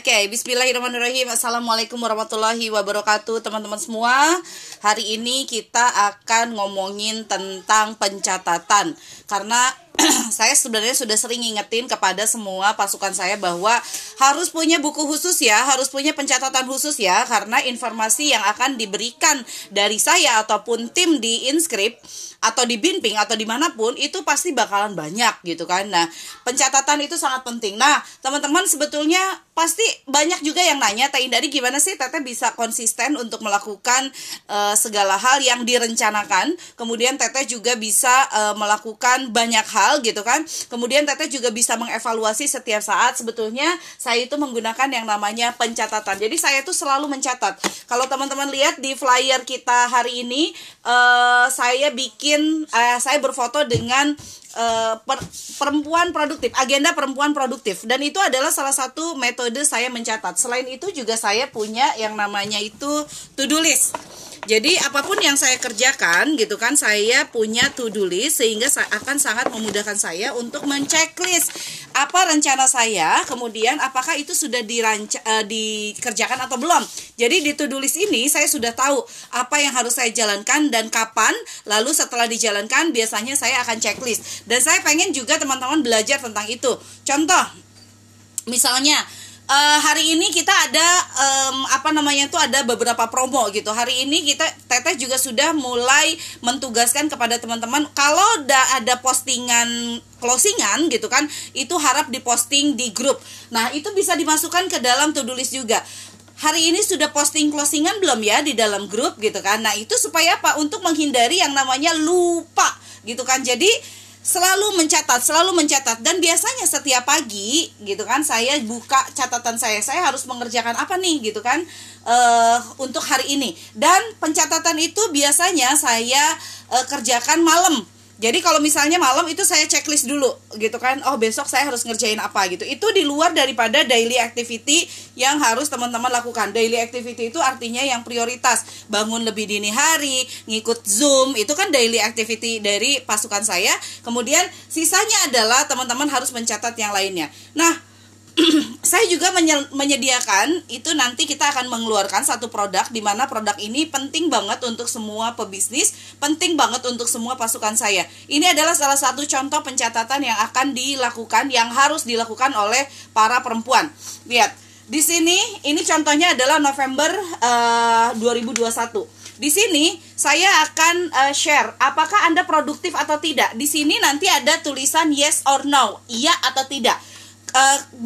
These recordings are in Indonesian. Oke, bismillahirrahmanirrahim. Assalamualaikum warahmatullahi wabarakatuh, teman-teman semua. Hari ini kita akan ngomongin tentang pencatatan. Karena saya sebenarnya sudah sering ngingetin kepada semua pasukan saya bahwa harus punya buku khusus ya, harus punya pencatatan khusus ya, karena informasi yang akan diberikan dari saya ataupun tim di Inscript atau di Bimping atau dimanapun itu pasti bakalan banyak gitu kan. Nah, pencatatan itu sangat penting. Nah, teman-teman, sebetulnya pasti banyak juga yang nanya, Teh Indari gimana sih Teteh bisa konsisten untuk melakukan segala hal yang direncanakan. Kemudian Teteh juga bisa melakukan banyak hal gitu kan. Kemudian Teteh juga bisa mengevaluasi setiap saat. Sebetulnya saya itu menggunakan yang namanya pencatatan. Jadi saya itu selalu mencatat. Kalau teman-teman lihat di flyer kita hari ini, saya bikin saya berfoto dengan perempuan produktif, agenda perempuan produktif, dan itu adalah salah satu metode saya mencatat. Selain itu juga saya punya yang namanya itu to-do list. Jadi apapun yang saya kerjakan gitu kan, saya punya to-do list, sehingga akan sangat memudahkan saya untuk men-checklist apa rencana saya, kemudian apakah itu sudah dikerjakan atau belum. Jadi di to-do list ini saya sudah tahu apa yang harus saya jalankan dan kapan, lalu setelah dijalankan biasanya saya akan checklist. Dan saya pengen juga teman-teman belajar tentang itu. Contoh, misalnya hari ini kita ada ada beberapa promo gitu. Hari ini Teteh juga sudah mulai mentugaskan kepada teman-teman, kalau ada postingan closingan gitu kan, itu harap diposting di grup. Nah, itu bisa dimasukkan ke dalam to-do list juga. Hari ini sudah posting closingan belum ya di dalam grup gitu kan. Nah, itu supaya apa? Untuk menghindari yang namanya lupa gitu kan. Jadi selalu mencatat, dan biasanya setiap pagi gitu kan saya buka catatan saya harus mengerjakan apa nih gitu kan untuk hari ini. Dan pencatatan itu biasanya saya kerjakan malam. Jadi kalau misalnya malam itu saya checklist dulu gitu kan, oh besok saya harus ngerjain apa gitu. Itu di luar daripada daily activity yang harus teman-teman lakukan. Daily activity itu artinya yang prioritas, bangun lebih dini hari, ngikut Zoom, itu kan daily activity dari pasukan saya. Kemudian sisanya adalah teman-teman harus mencatat yang lainnya. Nah, saya juga menyediakan itu, nanti kita akan mengeluarkan satu produk di mana produk ini penting banget untuk semua pebisnis, penting banget untuk semua pasukan saya. Ini adalah salah satu contoh pencatatan yang akan dilakukan, yang harus dilakukan oleh para perempuan. Lihat, di sini ini contohnya adalah November 2021. Di sini saya akan share apakah Anda produktif atau tidak. Di sini nanti ada tulisan yes or no, iya atau tidak.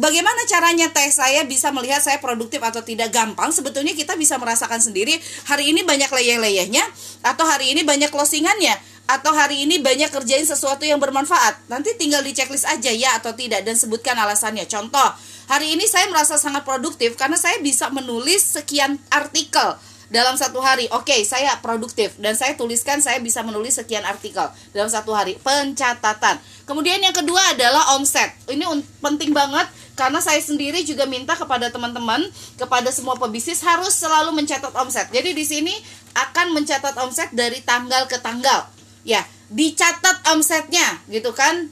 Bagaimana caranya Teh saya bisa melihat saya produktif atau tidak? Gampang, sebetulnya kita bisa merasakan sendiri. Hari ini banyak leyeh-leyehnya, atau hari ini banyak closingannya, atau hari ini banyak kerjain sesuatu yang bermanfaat. Nanti tinggal di checklist aja ya atau tidak, dan sebutkan alasannya. Contoh, hari ini saya merasa sangat produktif karena saya bisa menulis sekian artikel dalam satu hari. Oke, saya produktif, dan saya tuliskan saya bisa menulis sekian artikel dalam satu hari. Pencatatan. Kemudian yang kedua adalah omset. Ini penting banget karena saya sendiri juga minta kepada teman-teman, kepada semua pebisnis harus selalu mencatat omset. Jadi di sini akan mencatat omset dari tanggal ke tanggal. Ya, dicatat omsetnya gitu kan.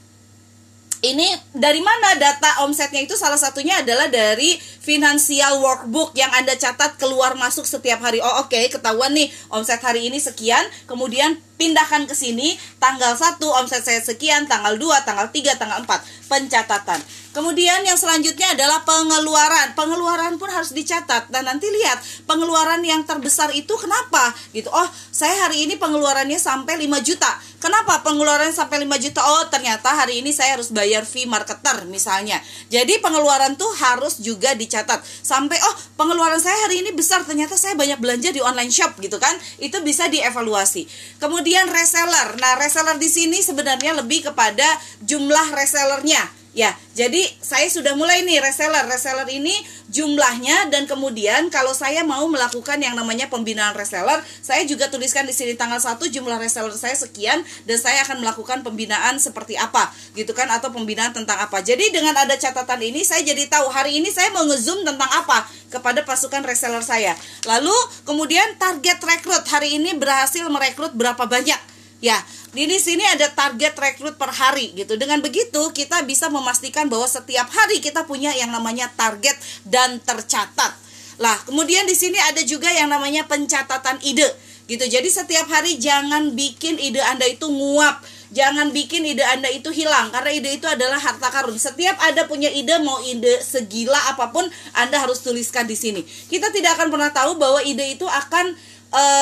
Ini dari mana data omsetnya itu? Salah satunya adalah dari financial workbook yang Anda catat keluar masuk setiap hari. Oh oke, ketahuan nih omset hari ini sekian, kemudian pindahkan ke sini, tanggal 1 omset saya sekian, tanggal 2, tanggal 3, tanggal 4, pencatatan. Kemudian yang selanjutnya adalah pengeluaran. Pengeluaran pun harus dicatat, dan nanti lihat pengeluaran yang terbesar itu kenapa gitu. Oh, saya hari ini pengeluarannya sampai 5 juta. Kenapa pengeluaran sampai 5 juta? Oh, ternyata hari ini saya harus bayar fee marketer misalnya. Jadi pengeluaran tuh harus juga dicatat. Sampai oh, pengeluaran saya hari ini besar, ternyata saya banyak belanja di online shop gitu kan. Itu bisa dievaluasi. Kemudian reseller. Nah, reseller di sini sebenarnya lebih kepada jumlah resellernya. Ya, jadi saya sudah mulai nih reseller. Reseller ini jumlahnya, dan kemudian kalau saya mau melakukan yang namanya pembinaan reseller, saya juga tuliskan di sini tanggal 1 jumlah reseller saya sekian, dan saya akan melakukan pembinaan seperti apa gitu kan, atau pembinaan tentang apa. Jadi dengan ada catatan ini saya jadi tahu hari ini saya mau nge-zoom tentang apa kepada pasukan reseller saya. Lalu kemudian target rekrut, hari ini berhasil merekrut berapa banyak. Ya, Di sini ada target rekrut per hari gitu. Dengan begitu kita bisa memastikan bahwa setiap hari kita punya yang namanya target dan tercatat. Lah, kemudian di sini ada juga yang namanya pencatatan ide gitu. Jadi setiap hari jangan bikin ide Anda itu nguap. Jangan bikin ide Anda itu hilang, karena ide itu adalah harta karun. Setiap Anda punya ide, mau ide segila apapun, Anda harus tuliskan di sini. Kita tidak akan pernah tahu bahwa ide itu akan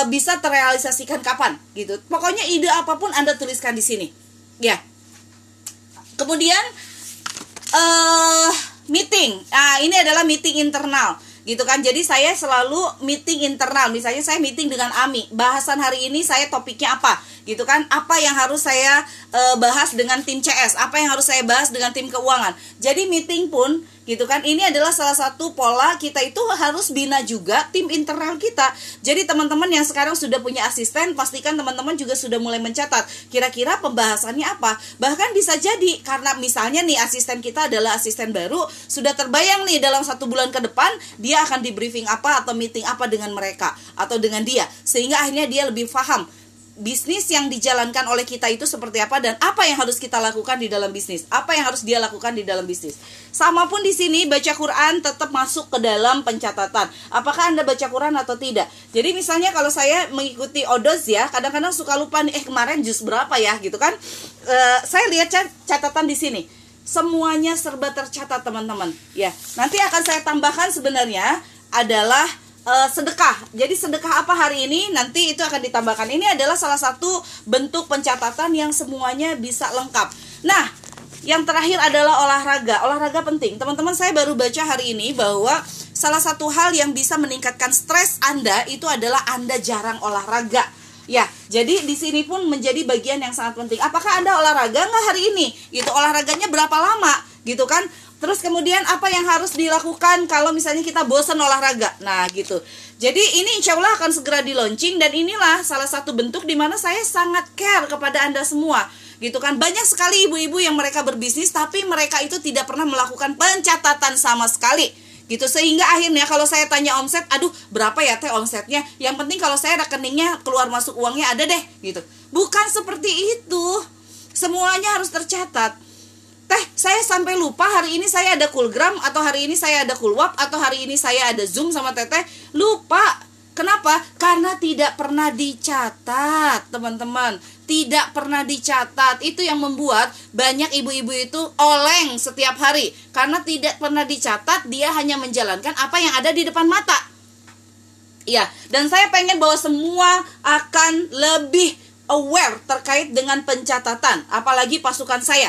bisa terrealisasikan kapan gitu. Pokoknya ide apapun Anda tuliskan di sini. Ya. Kemudian meeting. Nah, ini adalah meeting internal gitu kan. Jadi saya selalu meeting internal. Misalnya saya meeting dengan Ami. Bahasan hari ini saya topiknya apa? Gitu kan. Apa yang harus saya bahas dengan tim CS? Apa yang harus saya bahas dengan tim keuangan? Jadi meeting pun gitu kan, ini adalah salah satu pola. Kita itu harus bina juga tim internal kita. Jadi teman-teman yang sekarang sudah punya asisten, pastikan teman-teman juga sudah mulai mencatat kira-kira pembahasannya apa. Bahkan bisa jadi, karena misalnya nih asisten kita adalah asisten baru, sudah terbayang nih dalam satu bulan ke depan dia akan di briefing apa atau meeting apa dengan mereka atau dengan dia, sehingga akhirnya dia lebih paham bisnis yang dijalankan oleh kita itu seperti apa dan apa yang harus kita lakukan di dalam bisnis, apa yang harus dia lakukan di dalam bisnis. Sama pun di sini baca Quran tetap masuk ke dalam pencatatan. Apakah Anda baca Quran atau tidak? Jadi misalnya kalau saya mengikuti odos ya, kadang-kadang suka lupa nih, kemarin juz berapa ya gitu kan. Saya lihat catatan di sini. Semuanya serba tercatat teman-teman. Ya, nanti akan saya tambahkan sebenarnya adalah sedekah. Jadi sedekah apa hari ini, nanti itu akan ditambahkan. Ini adalah salah satu bentuk pencatatan yang semuanya bisa lengkap. Nah, yang terakhir adalah olahraga. Olahraga penting. Teman-teman, saya baru baca hari ini bahwa salah satu hal yang bisa meningkatkan stres Anda itu adalah Anda jarang olahraga. Ya, jadi di sini pun menjadi bagian yang sangat penting. Apakah Anda olahraga nggak hari ini? Gitu, olahraganya berapa lama? Gitu kan? Terus kemudian apa yang harus dilakukan kalau misalnya kita bosan olahraga. Nah gitu. Jadi ini insya Allah akan segera di launching. Dan inilah salah satu bentuk dimana saya sangat care kepada Anda semua gitu kan. Banyak sekali ibu-ibu yang mereka berbisnis, tapi mereka itu tidak pernah melakukan pencatatan sama sekali gitu. Sehingga akhirnya kalau saya tanya omset, aduh berapa ya teh omsetnya, yang penting kalau saya rekeningnya keluar masuk uangnya ada deh gitu. Bukan seperti itu. Semuanya harus tercatat. Teh, saya sampai lupa hari ini saya ada kulgram, atau hari ini saya ada kulwap, atau hari ini saya ada zoom sama teteh. Lupa. Kenapa? Karena tidak pernah dicatat, teman-teman. Tidak pernah dicatat. Itu yang membuat banyak ibu-ibu itu oleng setiap hari. Karena tidak pernah dicatat, dia hanya menjalankan apa yang ada di depan mata. Iya, dan saya pengen bahwa semua akan lebih aware terkait dengan pencatatan, apalagi pasukan saya.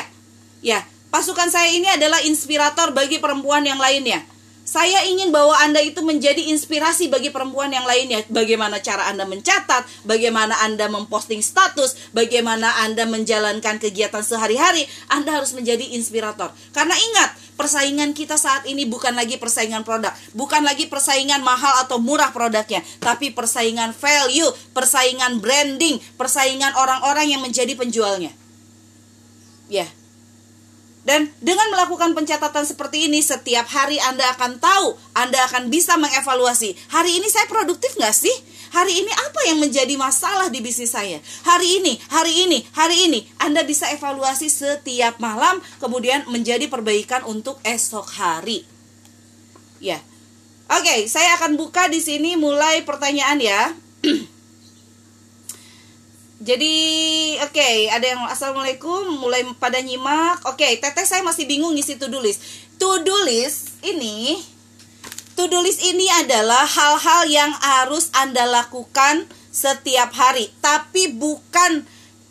Ya, pasukan saya ini adalah inspirator bagi perempuan yang lainnya. Saya ingin bahwa Anda itu menjadi inspirasi bagi perempuan yang lainnya. Bagaimana cara Anda mencatat, bagaimana Anda memposting status, bagaimana Anda menjalankan kegiatan sehari-hari, Anda harus menjadi inspirator. Karena ingat, persaingan kita saat ini bukan lagi persaingan produk, bukan lagi persaingan mahal atau murah produknya, tapi persaingan value, persaingan branding, persaingan orang-orang yang menjadi penjualnya. Ya. Dan dengan melakukan pencatatan seperti ini, setiap hari Anda akan tahu, Anda akan bisa mengevaluasi. Hari ini saya produktif nggak sih? Hari ini apa yang menjadi masalah di bisnis saya? Hari ini. Anda bisa evaluasi setiap malam, kemudian menjadi perbaikan untuk esok hari. Ya. Oke, saya akan buka di sini mulai pertanyaan ya. Jadi, oke, ada yang assalamualaikum, mulai pada nyimak. Oke, teteh saya masih bingung ngisi to-do list. To-do list ini adalah hal-hal yang harus Anda lakukan setiap hari, tapi bukan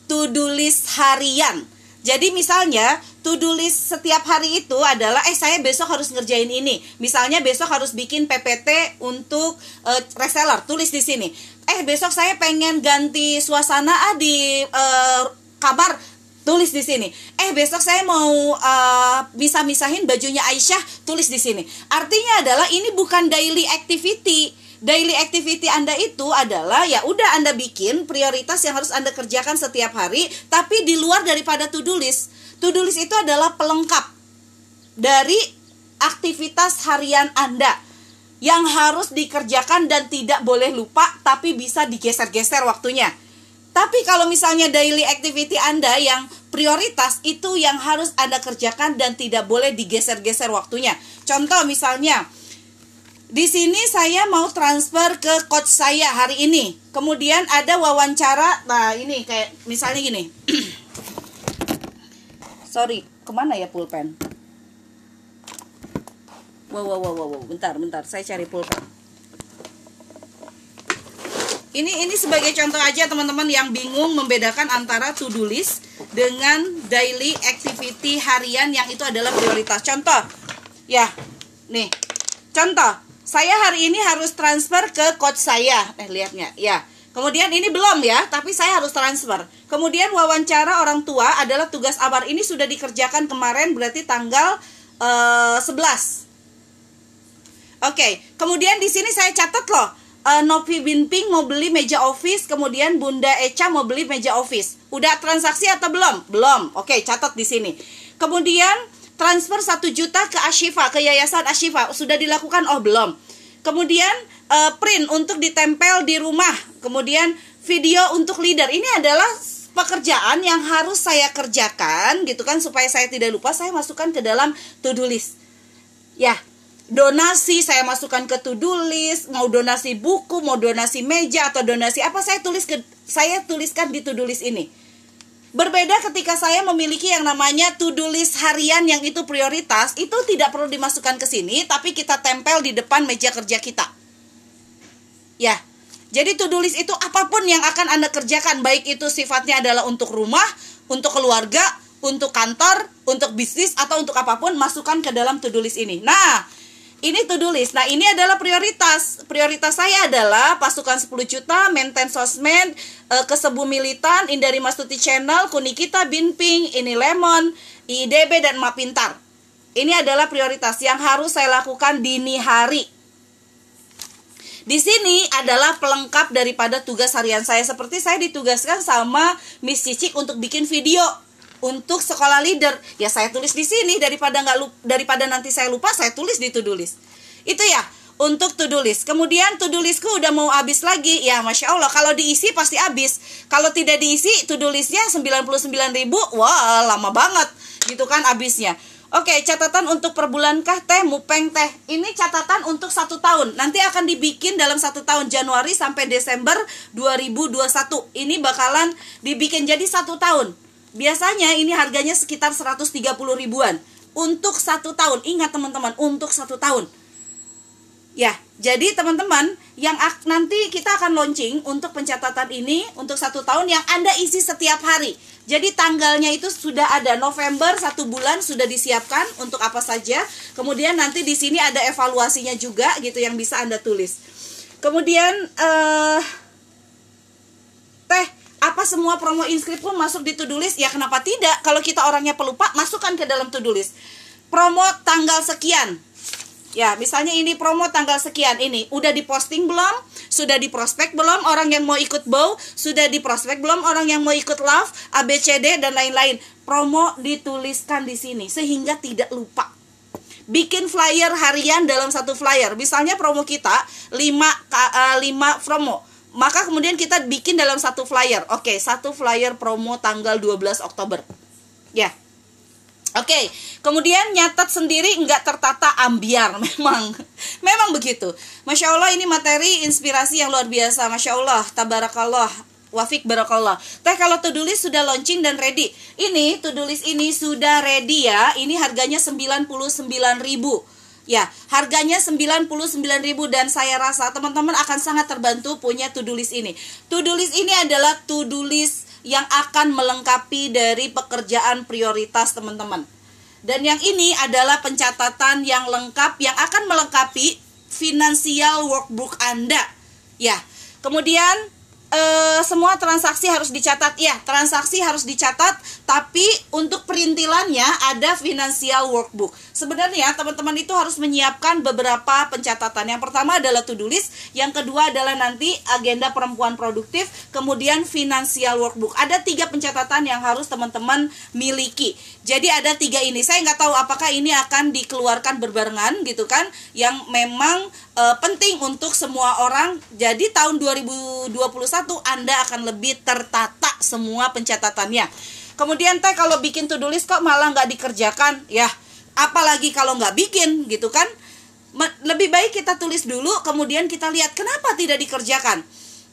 to-do list harian. Jadi misalnya, to-do list setiap hari itu adalah, saya besok harus ngerjain ini. Misalnya besok harus bikin PPT untuk reseller, tulis di sini. Besok saya pengen ganti suasana di kabar, tulis di sini. Besok saya mau misah-misahin bajunya Aisyah, tulis di sini. Artinya adalah ini bukan daily activity. Daily activity Anda itu adalah ya udah Anda bikin prioritas yang harus Anda kerjakan setiap hari, tapi di luar daripada to-do list. To-do list itu adalah pelengkap dari aktivitas harian Anda yang harus dikerjakan dan tidak boleh lupa, tapi bisa digeser-geser waktunya. Tapi kalau misalnya daily activity Anda yang prioritas, itu yang harus Anda kerjakan dan tidak boleh digeser-geser waktunya. Contoh misalnya, di sini saya mau transfer ke coach saya hari ini. Kemudian ada wawancara, nah ini kayak misalnya gini. Sorry, kemana ya pulpen? Wow, bentar, saya cari pulpen. Ini sebagai contoh aja teman-teman yang bingung membedakan antara to-do list dengan daily activity harian yang itu adalah prioritas. Contoh, ya, nih, contoh, saya hari ini harus transfer ke coach saya. Lihatnya, ya. Kemudian ini belum ya, tapi saya harus transfer. Kemudian wawancara orang tua adalah tugas abar. Ini sudah dikerjakan kemarin, berarti tanggal 11. Oke, kemudian di sini saya catat loh. Novi Bimping mau beli meja office, kemudian Bunda Echa mau beli meja office. Udah transaksi atau belum? Belum. Oke, catat di sini. Kemudian transfer 1 juta ke Ashifa, ke Yayasan Ashifa. Sudah dilakukan? Oh, belum. Kemudian print untuk ditempel di rumah. Kemudian video untuk leader. Ini adalah pekerjaan yang harus saya kerjakan gitu kan, supaya saya tidak lupa, saya masukkan ke dalam to-do list. Ya. Donasi saya masukkan ke to-do list, mau donasi buku, mau donasi meja atau donasi apa saya tuliskan di to-do list ini. Berbeda ketika saya memiliki yang namanya to-do list harian yang itu prioritas, itu tidak perlu dimasukkan ke sini, tapi kita tempel di depan meja kerja kita. Ya. Jadi to-do list itu apapun yang akan Anda kerjakan, baik itu sifatnya adalah untuk rumah, untuk keluarga, untuk kantor, untuk bisnis atau untuk apapun, masukkan ke dalam to-do list ini. Nah, ini to-do list. Nah, ini adalah prioritas. Prioritas saya adalah pasukan 10 juta, maintain sosmed, kesebu militan, Indari Mastuti Channel, Kunikita, Binping, Ini Lemon, IDB, dan Mapintar. Ini adalah prioritas yang harus saya lakukan dini hari. Di sini adalah pelengkap daripada tugas harian saya. Seperti saya ditugaskan sama Miss Cici untuk bikin video untuk sekolah leader, ya saya tulis di sini daripada nanti saya lupa, saya tulis di to-do list. Itu ya, untuk to-do list. Kemudian to-do listku udah mau habis lagi. Ya, Masya Allah, kalau diisi pasti habis. Kalau tidak diisi, to-do listnya 99.000. Wah, lama banget gitu kan habisnya. Oke, catatan untuk perbulankah teh, mupeng teh. Ini catatan untuk 1 tahun. Nanti akan dibikin dalam 1 tahun, Januari sampai Desember 2021. Ini bakalan dibikin jadi 1 tahun. Biasanya ini harganya sekitar 130 ribuan. Untuk 1 tahun. Ingat teman-teman, untuk 1 tahun. Ya, jadi teman-teman, yang nanti kita akan launching untuk pencatatan ini untuk 1 tahun yang Anda isi setiap hari. Jadi tanggalnya itu sudah ada. November 1 bulan sudah disiapkan untuk apa saja. Kemudian nanti di sini ada evaluasinya juga gitu yang bisa Anda tulis. Kemudian apa semua promo Inscript pun masuk di to-do list? Ya kenapa tidak? Kalau kita orangnya pelupa, masukkan ke dalam to-do list. Promo tanggal sekian. Ya, misalnya ini promo tanggal sekian ini. Udah diposting belum? Sudah diprospek belum? Orang yang mau ikut bow? Sudah diprospek belum? Orang yang mau ikut love? ABCD dan lain-lain. Promo dituliskan di sini sehingga tidak lupa. Bikin flyer harian dalam satu flyer. Misalnya promo kita 5 promo. Maka kemudian kita bikin dalam satu flyer. Oke, satu flyer promo tanggal 12 Oktober. Ya. Oke, kemudian nyatat sendiri nggak tertata, ambiar memang. Memang begitu. Masya Allah, ini materi inspirasi yang luar biasa. Masya Allah, tabarakallah, wafik barakallah. Teh, kalau to-do list sudah launching dan ready. Ini to-do list ini sudah ready ya. Ini harganya 99.000. Ya, harganya 99.000 dan saya rasa teman-teman akan sangat terbantu punya to-do list ini. To-do list ini adalah to-do list yang akan melengkapi dari pekerjaan prioritas teman-teman. Dan yang ini adalah pencatatan yang lengkap yang akan melengkapi financial workbook Anda. Ya, kemudian semua transaksi harus dicatat. Ya, transaksi harus dicatat, tapi untuk perintilannya ada financial workbook. Sebenarnya teman-teman itu harus menyiapkan beberapa pencatatan. Yang pertama adalah to-do list, yang kedua adalah nanti agenda perempuan produktif, kemudian financial workbook. Ada 3 pencatatan yang harus teman-teman miliki. Jadi ada 3 ini. Saya nggak tahu apakah ini akan dikeluarkan berbarengan gitu kan, yang memang penting untuk semua orang. Jadi tahun 2021 satu, Anda akan lebih tertata semua pencatatannya. Kemudian Teh, kalau bikin to-do list kok malah nggak dikerjakan, ya apalagi kalau nggak bikin gitu kan. Lebih baik kita tulis dulu, kemudian kita lihat kenapa tidak dikerjakan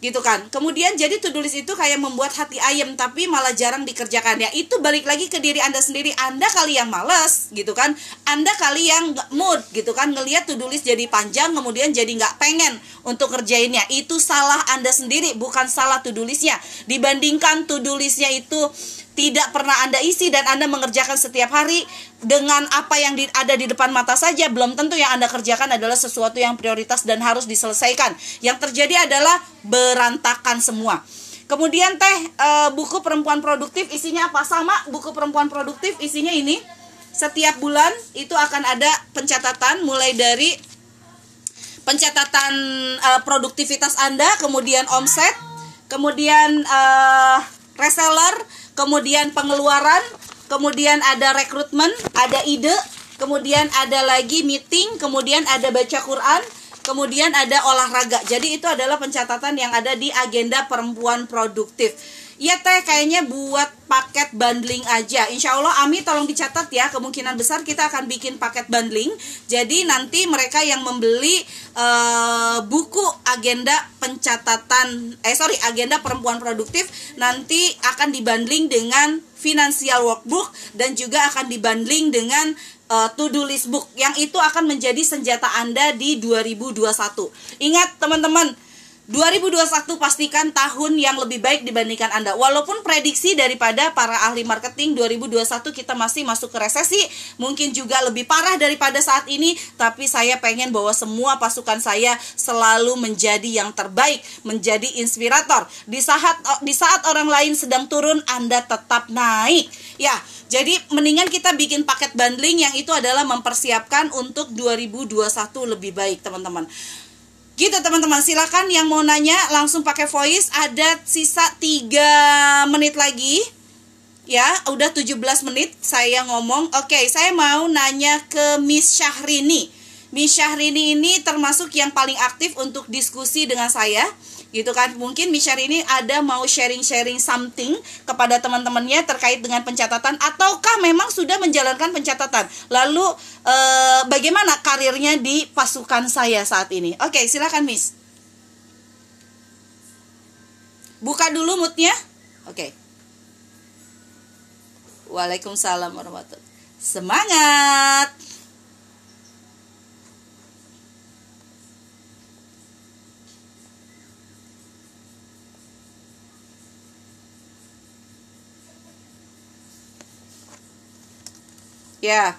gitu kan. Kemudian jadi to do list itu kayak membuat hati ayem tapi malah jarang dikerjakan. Ya itu balik lagi ke diri Anda sendiri. Anda kali yang males gitu kan, Anda kali yang nggak mood gitu kan, ngelihat to do list jadi panjang kemudian jadi nggak pengen untuk kerjainnya. Itu salah Anda sendiri, bukan salah to do listnya. Dibandingkan to do listnya itu tidak pernah Anda isi dan Anda mengerjakan setiap hari dengan apa yang ada di depan mata saja, belum tentu yang Anda kerjakan adalah sesuatu yang prioritas dan harus diselesaikan. Yang terjadi adalah berantakan semua. Kemudian Teh, buku perempuan produktif isinya apa? Sama, buku perempuan produktif isinya ini. Setiap bulan itu akan ada pencatatan, mulai dari pencatatan produktivitas Anda, kemudian omset, kemudian reseller, kemudian pengeluaran, kemudian ada rekrutmen, ada ide, kemudian ada lagi meeting, kemudian ada baca Quran, kemudian ada olahraga. Jadi itu adalah pencatatan yang ada di agenda perempuan produktif. Ya Teh, kayaknya buat paket bundling aja. Insya Allah Ami tolong dicatat ya, kemungkinan besar kita akan bikin paket bundling. Jadi nanti mereka yang membeli buku agenda pencatatan, agenda perempuan produktif, nanti akan dibundling dengan financial workbook dan juga akan dibundling dengan to-do list book. Yang itu akan menjadi senjata Anda di 2021. Ingat teman-teman, 2021 pastikan tahun yang lebih baik dibandingkan Anda. Walaupun prediksi daripada para ahli marketing 2021 kita masih masuk ke resesi, mungkin juga lebih parah daripada saat ini, tapi saya pengen bahwa semua pasukan saya selalu menjadi yang terbaik, menjadi inspirator. Di saat orang lain sedang turun, Anda tetap naik. Ya, jadi mendingan kita bikin paket bundling yang itu adalah mempersiapkan untuk 2021 lebih baik, teman-teman. Gitu teman-teman, silakan yang mau nanya langsung pakai voice. Ada sisa 3 menit lagi. Ya, udah 17 menit saya ngomong. Oke, saya mau nanya ke Miss Syahrini. Miss Syahrini ini termasuk yang paling aktif untuk diskusi dengan saya, gitu kan. Mungkin Miss Syahrini ada mau sharing-sharing something kepada teman-temannya terkait dengan pencatatan, ataukah memang sudah menjalankan pencatatan. Lalu bagaimana karirnya di pasukan saya saat ini? Oke, silakan Miss. Buka dulu moodnya. Oke. Waalaikumsalam warahmatullahi wabarakatuh. Semangat. Ya.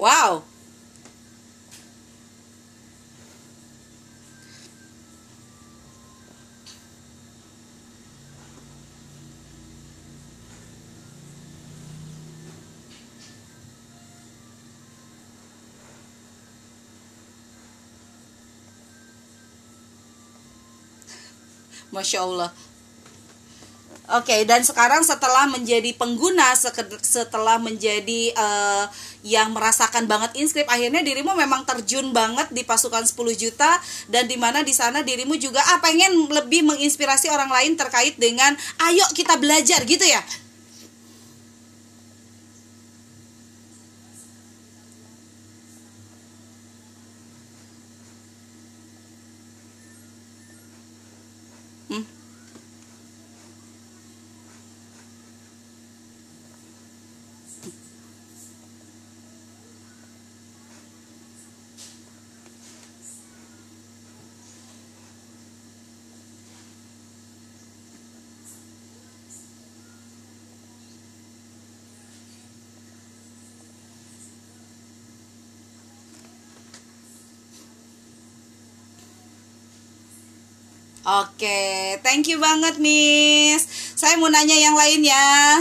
Wow. Masya Allah. Oke, dan sekarang setelah menjadi pengguna, setelah menjadi yang merasakan banget Inscript, akhirnya dirimu memang terjun banget di pasukan 10 juta, dan dimana di sana dirimu juga pengen lebih menginspirasi orang lain terkait dengan ayo kita belajar gitu ya. Oke, thank you banget Miss. Saya mau nanya yang lain ya.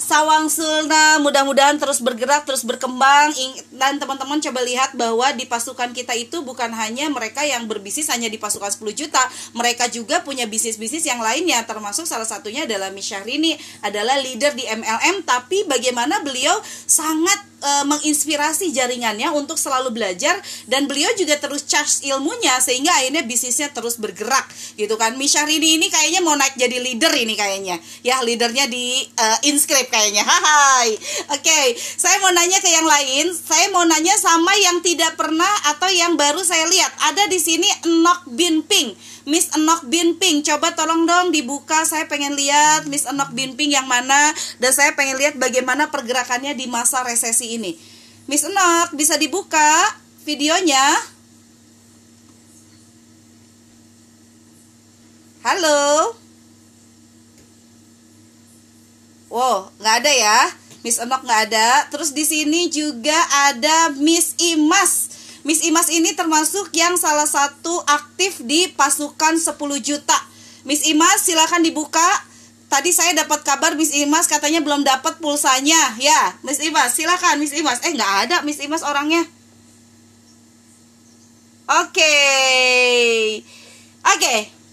Sawang Sultana mudah-mudahan terus bergerak, terus berkembang. Dan teman-teman coba lihat bahwa di pasukan kita itu bukan hanya mereka yang berbisnis hanya di pasukan 10 juta, mereka juga punya bisnis-bisnis yang lainnya. Termasuk salah satunya adalah Miss Syahrini adalah leader di MLM. Tapi bagaimana beliau sangat menginspirasi jaringannya untuk selalu belajar, dan beliau juga terus charge ilmunya sehingga akhirnya bisnisnya terus bergerak gitu kan. Miss Syahrini ini kayaknya mau naik jadi leader ini kayaknya ya, leadernya di Inscript kayaknya. Hai. Oke, saya mau nanya ke yang lain. Saya mau nanya sama yang tidak pernah atau yang baru saya lihat. Ada di sini Enok Bimping, Miss Enok Bimping, coba tolong dong dibuka. Saya pengen lihat Miss Enok Bimping yang mana, dan saya pengen lihat bagaimana pergerakannya di masa resesi ini. Miss Enok, bisa dibuka videonya? Halo? Wow, nggak ada ya, Miss Enok nggak ada. Terus di sini juga ada Miss Imas. Miss Imas ini termasuk yang salah satu aktif di pasukan 10 juta. Miss Imas, silakan dibuka. Tadi saya dapat kabar Miss Imas katanya belum dapat pulsanya. Ya, Miss Imas, silakan Miss Imas. Nggak ada Miss Imas orangnya. Oke,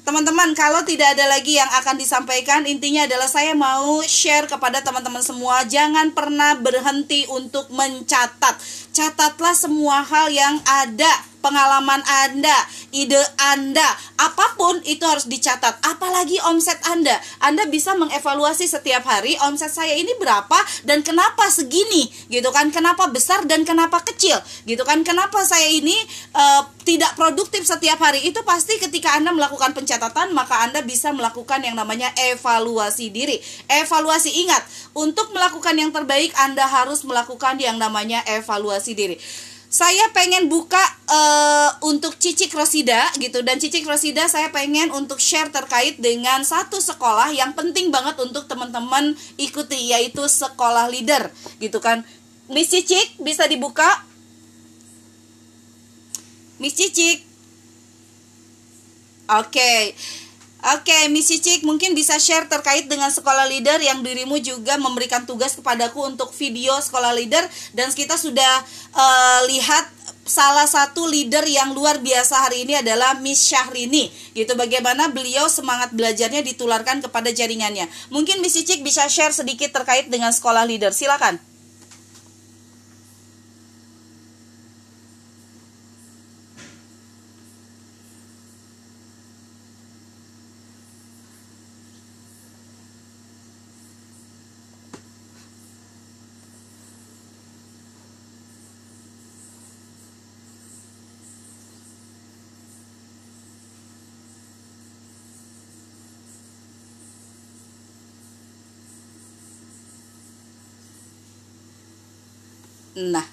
teman-teman, kalau tidak ada lagi yang akan disampaikan, intinya adalah saya mau share kepada teman-teman semua, jangan pernah berhenti untuk mencatat. Catatlah semua hal yang ada, pengalaman Anda, ide Anda, apapun itu harus dicatat. Apalagi omset Anda bisa mengevaluasi setiap hari, omset saya ini berapa dan kenapa segini gitu kan, kenapa besar dan kenapa kecil gitu kan, kenapa saya ini tidak produktif setiap hari. Itu pasti ketika Anda melakukan pencatatan, maka Anda bisa melakukan yang namanya evaluasi diri. Evaluasi, ingat, untuk melakukan yang terbaik Anda harus melakukan yang namanya evaluasi diri. Saya pengen buka untuk Cicik Rosida gitu, dan Cicik Rosida saya pengen untuk share terkait dengan satu sekolah yang penting banget untuk teman-teman ikuti, yaitu sekolah leader gitu kan. Miss Cicik, bisa dibuka? Miss Cicik. Oke, Miss Cicik mungkin bisa share terkait dengan sekolah leader yang dirimu juga memberikan tugas kepadaku untuk video sekolah leader, dan kita sudah lihat salah satu leader yang luar biasa hari ini adalah Miss Syahrini gitu, bagaimana beliau semangat belajarnya ditularkan kepada jaringannya. Mungkin Miss Cicik bisa share sedikit terkait dengan sekolah leader, silakan. Nah,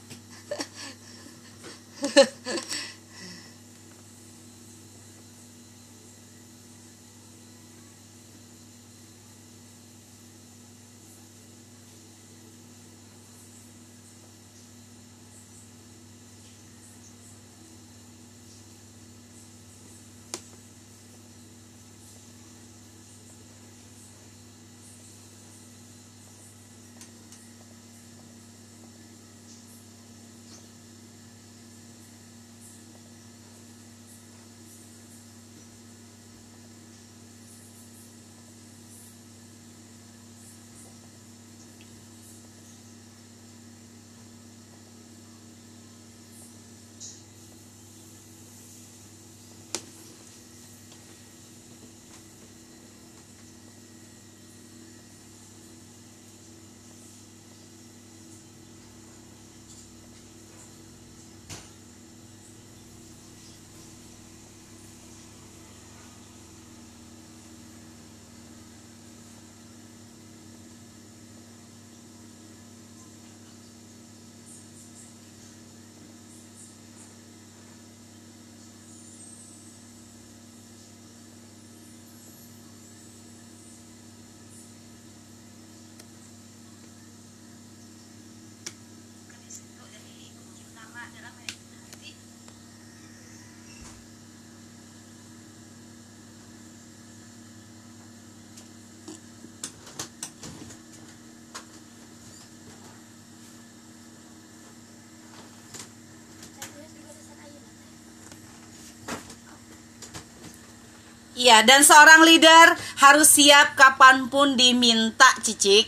Iya, dan seorang leader harus siap kapanpun diminta, Cicik.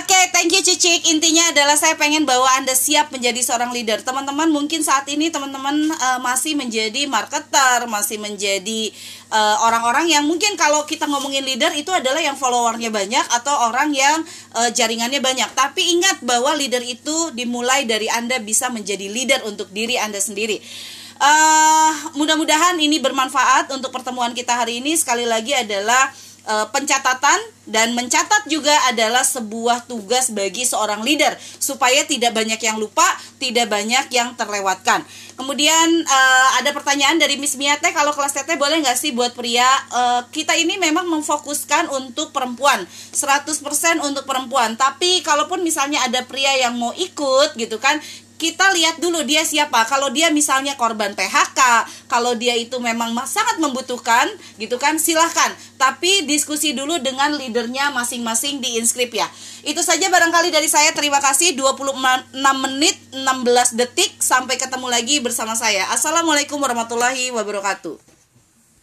Oke, thank you, Cicik. Intinya adalah saya pengen bahwa Anda siap menjadi seorang leader. Teman-teman, mungkin saat ini teman-teman masih menjadi marketer, masih menjadi orang-orang yang mungkin kalau kita ngomongin leader itu adalah yang followernya banyak atau orang yang jaringannya banyak. Tapi ingat bahwa leader itu dimulai dari Anda bisa menjadi leader untuk diri Anda sendiri. Mudah-mudahan ini bermanfaat untuk pertemuan kita hari ini. Sekali lagi adalah pencatatan, dan mencatat juga adalah sebuah tugas bagi seorang leader supaya tidak banyak yang lupa, tidak banyak yang terlewatkan. Kemudian ada pertanyaan dari Miss Miate, kalau kelas TT boleh nggak sih buat pria? Kita ini memang memfokuskan untuk perempuan, 100% untuk perempuan. Tapi kalaupun misalnya ada pria yang mau ikut gitu kan, kita lihat dulu dia siapa. Kalau dia misalnya korban PHK, kalau dia itu memang sangat membutuhkan gitu kan, silahkan. Tapi diskusi dulu dengan leadernya masing-masing di Inscript ya. Itu saja barangkali dari saya, terima kasih. 26 menit 16 detik. Sampai ketemu lagi bersama saya. Assalamualaikum warahmatullahi wabarakatuh.